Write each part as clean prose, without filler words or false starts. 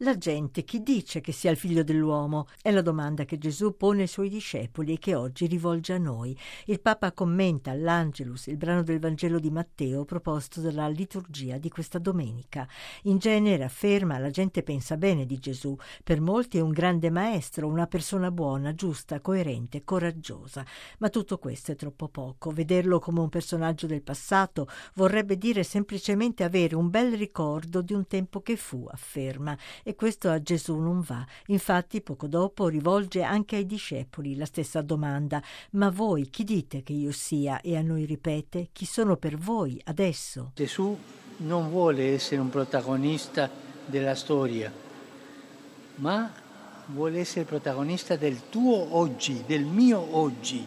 La gente, chi dice che sia il figlio dell'uomo? È la domanda che Gesù pone ai suoi discepoli e che oggi rivolge a noi. Il Papa commenta all'Angelus, il brano del Vangelo di Matteo proposto dalla liturgia di questa domenica. In genere, afferma, la gente pensa bene di Gesù. Per molti è un grande maestro, una persona buona, giusta, coerente, coraggiosa. Ma tutto questo è troppo poco. Vederlo come un personaggio del passato vorrebbe dire semplicemente avere un bel ricordo di un tempo che fu, afferma. E questo a Gesù non va. Infatti, poco dopo rivolge anche ai discepoli la stessa domanda: ma voi chi dite che io sia? E a noi ripete: chi sono per voi adesso? Gesù non vuole essere un protagonista della storia, ma vuole essere protagonista del tuo oggi, del mio oggi.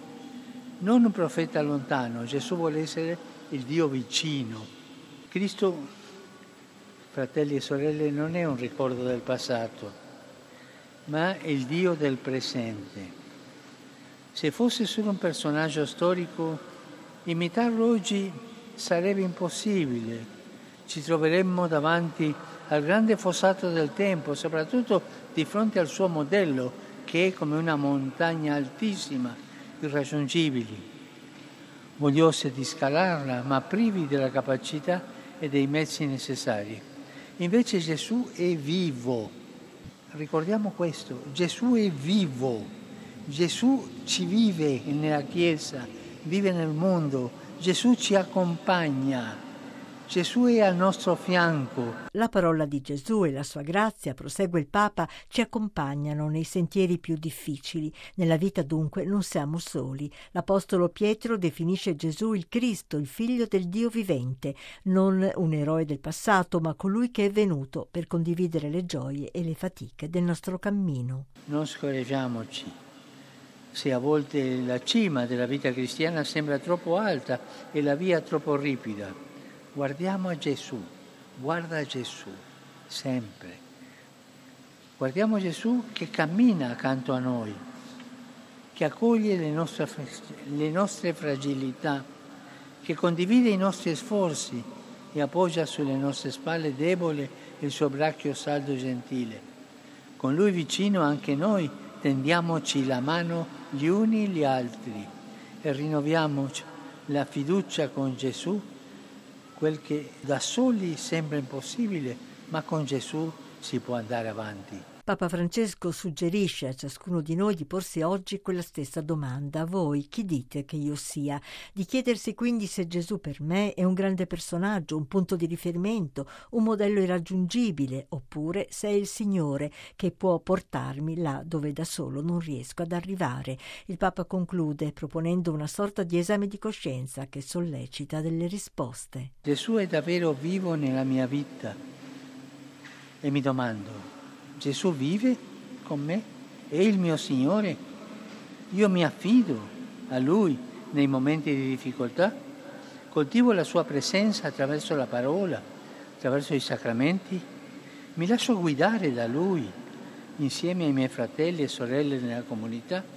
Non un profeta lontano, Gesù vuole essere il Dio vicino. Cristo, fratelli e sorelle, non è un ricordo del passato, ma è il Dio del presente. Se fosse solo un personaggio storico, imitarlo oggi sarebbe impossibile. Ci troveremmo davanti al grande fossato del tempo, soprattutto di fronte al suo modello, che è come una montagna altissima, irraggiungibili, vogliosi di scalarla, ma privi della capacità e dei mezzi necessari. Invece Gesù è vivo, ricordiamo questo, Gesù è vivo, Gesù ci vive nella Chiesa, vive nel mondo, Gesù ci accompagna, Gesù è al nostro fianco. La parola di Gesù e la sua grazia, prosegue il Papa, ci accompagnano nei sentieri più difficili. Nella vita dunque non siamo soli. L'apostolo Pietro definisce Gesù il Cristo, il figlio del Dio vivente, non un eroe del passato, ma colui che è venuto per condividere le gioie e le fatiche del nostro cammino. Non scoraggiamoci se a volte la cima della vita cristiana sembra troppo alta e la via troppo ripida. Guardiamo a Gesù. Guarda Gesù, sempre. Guardiamo Gesù che cammina accanto a noi, che accoglie le nostre fragilità, che condivide i nostri sforzi e appoggia sulle nostre spalle debole il suo braccio saldo e gentile. Con Lui vicino anche noi tendiamoci la mano gli uni gli altri e rinnoviamoci la fiducia con Gesù, quel che da soli sembra impossibile, ma con Gesù si può andare avanti. Papa Francesco suggerisce a ciascuno di noi di porsi oggi quella stessa domanda: voi chi dite che io sia? Di chiedersi quindi se Gesù per me è un grande personaggio, un punto di riferimento, un modello irraggiungibile, oppure se è il Signore che può portarmi là dove da solo non riesco ad arrivare. Il Papa conclude proponendo una sorta di esame di coscienza che sollecita delle risposte. Gesù è davvero vivo nella mia vita e mi domando: Gesù vive con me? È il mio Signore? Io mi affido a Lui nei momenti di difficoltà? Coltivo la Sua presenza attraverso la parola, attraverso i sacramenti? Mi lascio guidare da Lui insieme ai miei fratelli e sorelle nella comunità?